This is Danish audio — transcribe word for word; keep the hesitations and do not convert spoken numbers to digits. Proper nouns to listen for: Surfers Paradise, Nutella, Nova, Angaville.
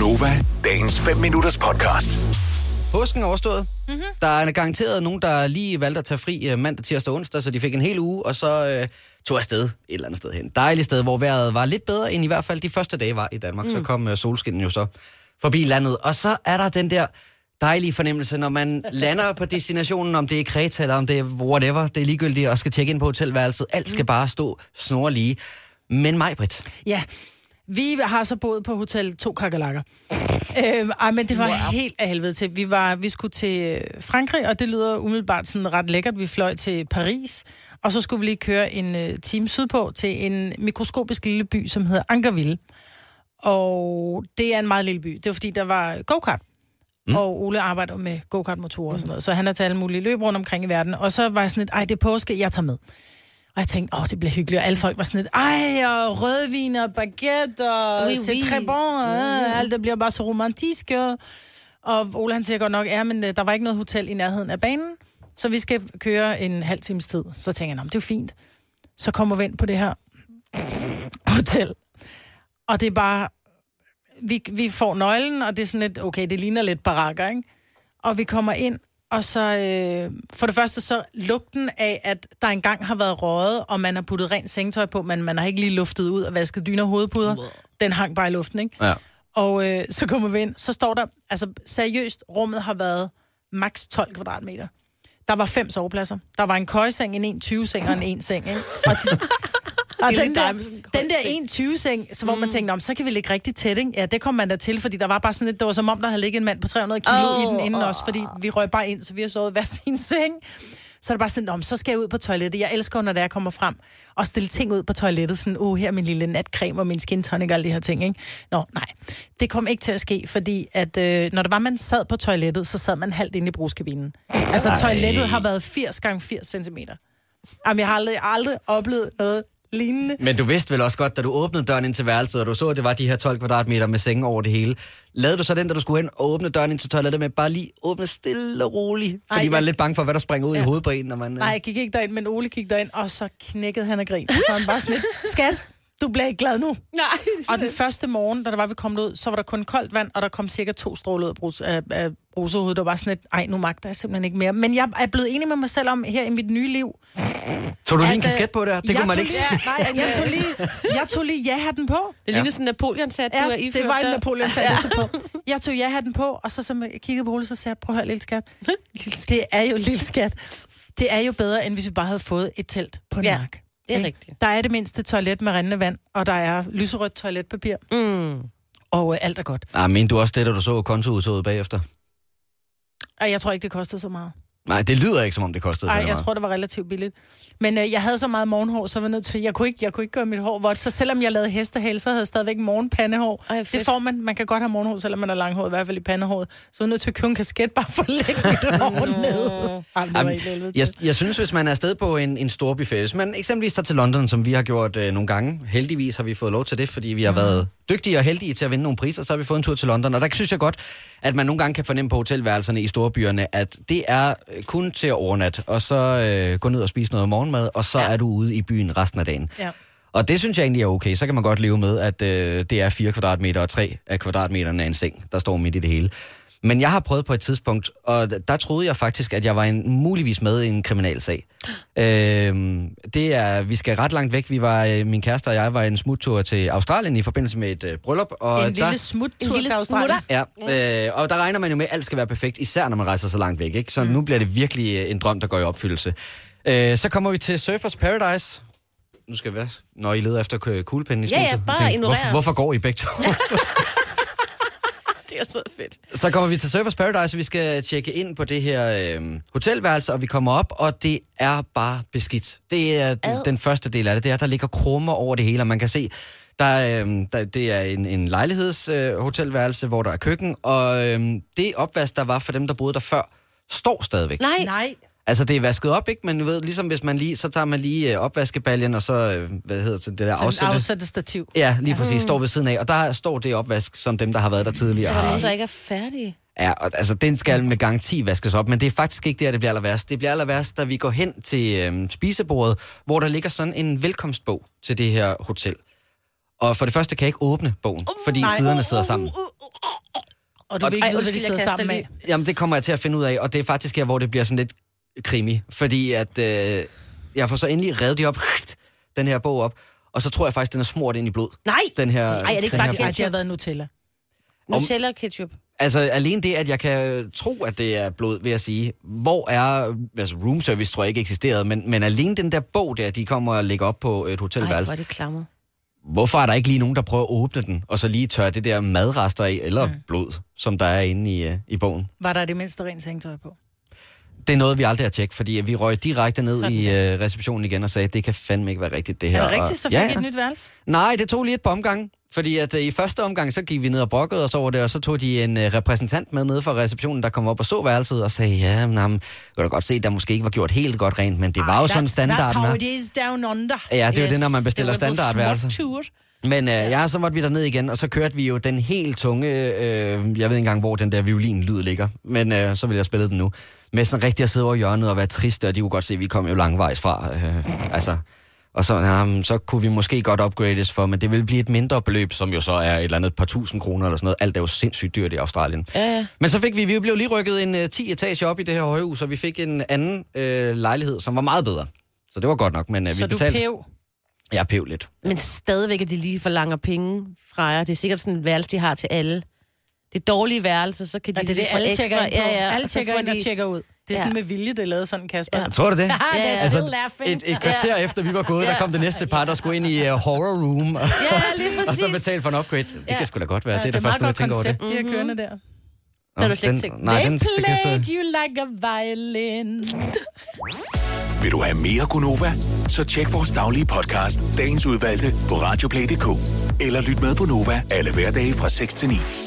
Nova, dagens fem minutters podcast. Påsken overstået. Mm-hmm. Der er garanteret nogen, der lige valgte at tage fri mandag, tirsdag og onsdag, så de fik en hel uge, og så øh, tog afsted et eller andet sted hen. Dejligt sted, hvor vejret var lidt bedre, end i hvert fald de første dage var i Danmark. Mm. Så kom øh, solskinnen jo så forbi landet. Og så er der den der dejlige fornemmelse, når man lander på destinationen, om det er Kreta eller om det er whatever, det er ligegyldigt, og skal tjekke ind på hotelværelset. Alt skal bare stå snorlige. Men Maj-Brit. Ja, vi har så boet på hotel to kakalakker. Øh, ej, men det var wow. helt af helvede til. Vi, var, vi skulle til Frankrig, og det lyder umiddelbart sådan ret lækkert. Vi fløj til Paris, og så skulle vi lige køre en time sydpå til en mikroskopisk lille by, som hedder Angaville. Og det er en meget lille by. Det var fordi, der var go-kart. Mm. Og Ole arbejder med go-kart-motorer og sådan noget, så han er til alle mulige løb rundt omkring i verden. Og så var jeg sådan et, ej, det er påske, jeg tager med. Og jeg tænkte, åh, det bliver hyggeligt, og alle folk var sådan et, ej, og rødvin og baguette og oui, c'est oui. Très bon, mm. alt det bliver bare så romantisk. Og Ole, han siger godt nok, ja, men der var ikke noget hotel i nærheden af banen, så vi skal køre en halv times tid. Så tænker jeg, nå, det er fint. Så kommer vi ind på det her hotel, og det er bare... Vi, vi får nøglen, og det er sådan lidt, okay, det ligner lidt barakker, ikke? Og vi kommer ind, og så, øh, for det første, så lugten af, at der engang har været røget, og man har puttet rent sengetøj på, men man har ikke lige luftet ud og vasket dyner og hovedpuder. Den hang bare i luften, ikke? Ja. Og øh, så kommer vi ind, så står der, altså seriøst, rummet har været maks tolv kvadratmeter. Der var fem sovepladser. Der var en køjeseng, en enogtyve-seng og en en-seng, ikke? Og de, og den der, den der enogtyve-seng, så hvor mm. man tænkte, så kan vi ligge rigtig tæt, ikke? Ja, det kom man da til, fordi der var bare sådan et, det var som om, der havde ligget en mand på tre hundrede kilo oh, i den inden oh. også, fordi vi røg bare ind, så vi har sovet hver sin seng. Så er det bare sådan, så skal jeg ud på toilettet. Jeg elsker, når jeg kommer frem og stille ting ud på toilettet, sådan, åh, oh, her min lille natcreme og min skin tonic og alle de her ting, ikke? Nå, nej. Det kom ikke til at ske, fordi at, øh, når det var, man sad på toilettet, så sad man halvt inde i brugskabinen. Altså, toilettet har været firs gange firs centimeter. Jamen, jeg har aldrig, aldrig oplevet noget lignende. Men du vidste vel også godt, da du åbnede døren ind til værelset, og du så, at det var de her tolv kvadratmeter med senge over det hele. Lavede du så den, da du skulle hen og åbne døren ind til toilettet med bare lige åbne stille og roligt? Fordi Ej, man er jeg... lidt bange for, hvad der springer ud ja. i hovedet på en, når man... Nej, jeg gik ikke derind, men Ole gik derind, og så knækkede han og grin. Så han bare sådan lidt, skat, du bliver ikke glad nu. Nej. Og den første morgen, da der var, vi kom ud, så var der kun koldt vand, og der kom cirka to stråler ud af brusehovedet. Der var sådan et, ej, nu magter jeg simpelthen ikke mere. Men jeg er blevet enig med mig selv om, her i mit nye liv... Tog du lige en kasket på der? Det kunne man ikke. Ja, nej, jeg tog lige, jeg tog lige ja-hatten på. Det lignede sådan en Napoleon-sat, du var iført. Ja, det var en Napoleon-sat, jeg tog på. Jeg tog ja-hatten på, og så som jeg kiggede på Ole, så sagde jeg, prøv at høre, lille skat. Det er jo, lille skat, det er jo bedre, end hvis vi bare havde fået et telt på en mark. Det er rigtigt. Der er det mindste toilet med rendende vand, og der er lyserødt toiletpapir. Mm. Og øh, alt er godt. Ah, mente du også det, da du så kontoudtoget bagefter? Ej, jeg tror ikke, det kostede så meget. Nej, det lyder ikke, som om det kostede så meget. Nej, jeg tror, det var relativt billigt. Men øh, jeg havde så meget morgenhår, så var jeg nødt til... Jeg kunne ikke, jeg kunne ikke gøre mit hår vådt. Så selvom jeg lavede hestehale, så havde jeg stadigvæk morgenpandehår. Ej, det får man. Man kan godt have morgenhår, selvom man har langhår, i hvert fald i pandehåret. Så var jeg nødt til at købe en kasket, bare for at lægge mit hår ned. Ej, det var ikke helvede til. Jeg, jeg synes, hvis man er afsted på en, en stor buffet, hvis man eksempelvis tager til London, som vi har gjort øh, nogle gange. Heldigvis har vi fået lov til det, fordi vi har mm. været dygtige og heldige til at vinde nogle priser, så har vi fået en tur til London. Og der synes jeg godt, at man nogle gange kan fornemme på hotelværelserne i storbyerne, at det er kun til at overnatte, og så øh, gå ned og spise noget morgenmad, og så ja. er du ude i byen resten af dagen. Ja. Og det synes jeg egentlig er okay. Så kan man godt leve med, at øh, det er fire kvadratmeter, og tre af kvadratmeterne er en seng, der står midt i det hele. Men jeg har prøvet på et tidspunkt, og der troede jeg faktisk, at jeg var en, muligvis med i en kriminalsag. Øhm, det er, vi skal ret langt væk. Vi var, min kæreste og jeg var en smuttur til Australien i forbindelse med et øh, bryllup. Og en der, lille smuttur til Australien? Smutter. Ja, øh, og der regner man jo med, at alt skal være perfekt, især når man rejser så langt væk, ikke? Så mm. nu bliver det virkelig en drøm, der går i opfyldelse. Øh, så kommer vi til Surfers Paradise. Nu skal vi være, når I leder efter kuglepinden i yeah, studiet. Ja, bare ignorerer. Hvorfor, hvorfor går I begge to? Så, så kommer vi til Surfers Paradise, og vi skal tjekke ind på det her øh, hotelværelse, og vi kommer op, og det er bare beskidt. Det er Ad. den første del af det, det er, der ligger krummer over det hele, og man kan se, der, øh, der, det er en, en lejlighedshotelværelse, øh, hvor der er køkken, og øh, det opvask, der var for dem, der boede der før, står stadigvæk. Nej, nej. Altså, det er vasket op, ikke? Men du ved, ligesom hvis man lige, så tager man lige øh, opvaskebaljen, og så, øh, hvad hedder det, det der afsætte... afsætte stativ. Ja, lige præcis, mm. står ved siden af. Og der står det opvask, som dem, der har været der tidligere. Så er det, der ikke er færdige. Ja, og, altså, den skal med garanti vaskes op, men det er faktisk ikke der, det bliver allerværst. Det bliver allerværst, da vi går hen til øh, spisebordet, hvor der ligger sådan en velkomstbog til det her hotel. Og for det første kan jeg ikke åbne bogen, fordi uh, nej, siderne sidder sammen. Uh, uh, uh, uh. Og du og, vil ikke vide, hvad de sidder sammen med. Jamen, det kommer jeg til at finde ud af, og det er faktisk her, hvor det bliver sådan lidt krimi. Fordi at øh, jeg får så endelig revet de op, den her bog op, og så tror jeg faktisk, den er smurt ind i blod. Nej! Den her, Ej, er det ikke bare ketchup? Ej, det har været Nutella. Nutella og ketchup. Altså, alene det, at jeg kan tro, at det er blod, vil jeg sige. Hvor er... Altså, room service tror jeg ikke eksisterede, men, men alene den der bog der, de kommer og lægger op på et hotelværelse. Ej, hvor det klammer. Hvorfor er der ikke lige nogen, der prøver at åbne den, og så lige tørre det der madrester af, eller mm. blod, som der er inde i, i bogen? Var der det mindste rent hængetøj på? Det er noget, vi aldrig har tjekket, fordi vi røg direkte ned sådan i uh, receptionen igen og sagde, det kan fandme ikke være rigtigt, det her. Er det rigtigt, så fik I ja, ja. et nyt værelse? Nej, det tog lige et par omgange. Fordi at uh, i første omgang, så gik vi ned og brokkede os over det, og så tog de en uh, repræsentant med nede fra receptionen, der kom op og så værelset og sagde, ja, nah, man kan da godt se, der måske ikke var gjort helt godt rent, men det var ah, jo sådan standard. That's how it is down under. Ja, det er yes. jo det, når man bestiller standardværelse. Men øh, ja, så måtte vi derned igen, og så kørte vi jo den helt tunge, øh, jeg ved ikke engang, hvor den der violinlyd ligger, men øh, så vil jeg spille den nu. Med sådan rigtig at sidde over hjørnet og være trist, og de kunne godt se, at vi kom jo langvejs fra. Øh, altså, og så, ja, så kunne vi måske godt upgrades for, men det ville blive et mindre beløb, som jo så er et eller andet par tusind kroner eller sådan noget. Alt er jo sindssygt dyrt i Australien. Øh. Men så fik vi, vi blev lige rykket en øh, ti etage op i det her højhus, og vi fik en anden øh, lejlighed, som var meget bedre. Så det var godt nok, men øh, vi betalte... Pæv. Jeg pæv lidt. Men stadigvæk er de lige forlanger penge fra jer. Det er sikkert sådan en værelse, de har til alle. Det dårlige værelse, så kan de ja, det lige få ekstra. Det er det, alle tjekker ind på. Ja, ja. Alle tjekker ind og tjekker ud. Det er ja. sådan med vilje, det er lavet sådan, Kasper. Ja. Tror du det? Ja, ja, ja. Altså, et, et kvarter ja. efter vi var gået, der kom det næste par, der skulle ind i uh, horror room. Og, ja, lige præcis. Og så betalte for en upgrade. Det ja. kan sgu da godt være. Ja, det er det, det første, jeg tænker over det. Det er meget godt koncept, de har kørende der. Nå, den, nej, den, They played you like a violin. Vil du have mere Gunova? Så tjek vores daglige podcast, Dagens Udvalgte, på radioplay punktum dk. Eller lyt med på Nova alle hverdage fra seks til ni.